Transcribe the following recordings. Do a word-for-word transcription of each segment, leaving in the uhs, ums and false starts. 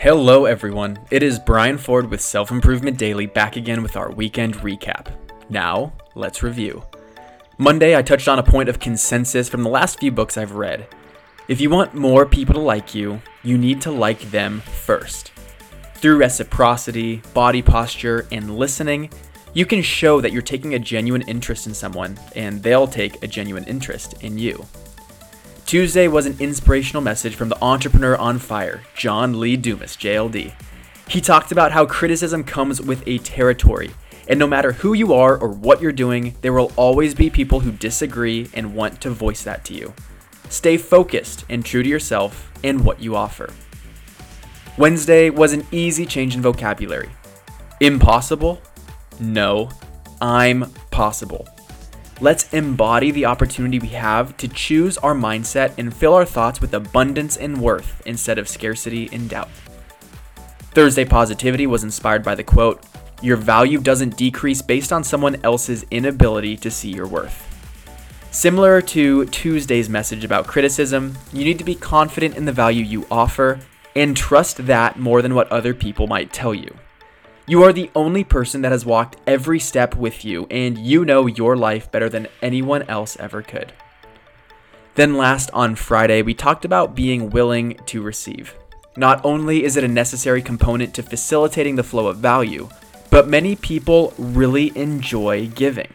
Hello everyone, it is Brian Ford with Self Improvement Daily back again with our weekend recap. Now, let's review. Monday, I touched on a point of consensus from the last few books I've read. If you want more people to like you, you need to like them first. Through reciprocity, body posture, and listening, you can show that you're taking a genuine interest in someone, and they'll take a genuine interest in you. Tuesday was an inspirational message from the entrepreneur on fire, John Lee Dumas, J L D. He talked about how criticism comes with a territory, and no matter who you are or what you're doing, there will always be people who disagree and want to voice that to you. Stay focused and true to yourself and what you offer. Wednesday was an easy change in vocabulary. Impossible? No, I'm possible. Let's embody the opportunity we have to choose our mindset and fill our thoughts with abundance and worth instead of scarcity and doubt. Thursday positivity was inspired by the quote, "Your value doesn't decrease based on someone else's inability to see your worth." Similar to Tuesday's message about criticism, you need to be confident in the value you offer and trust that more than what other people might tell you. You are the only person that has walked every step with you, and you know your life better than anyone else ever could. Then last, on Friday, we talked about being willing to receive. Not only is it a necessary component to facilitating the flow of value, but many people really enjoy giving.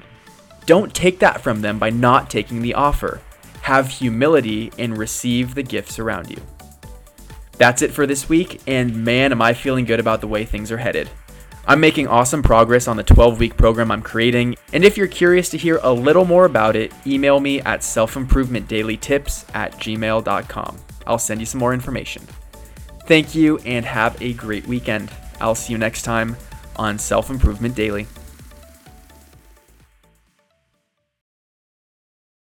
Don't take that from them by not taking the offer. Have humility and receive the gifts around you. That's it for this week, and man, am I feeling good about the way things are headed. I'm making awesome progress on the twelve-week program I'm creating, and if you're curious to hear a little more about it, email me at self improvement daily tips at gmail dot com. I'll send you some more information. Thank you, and have a great weekend. I'll see you next time on Self Improvement Daily.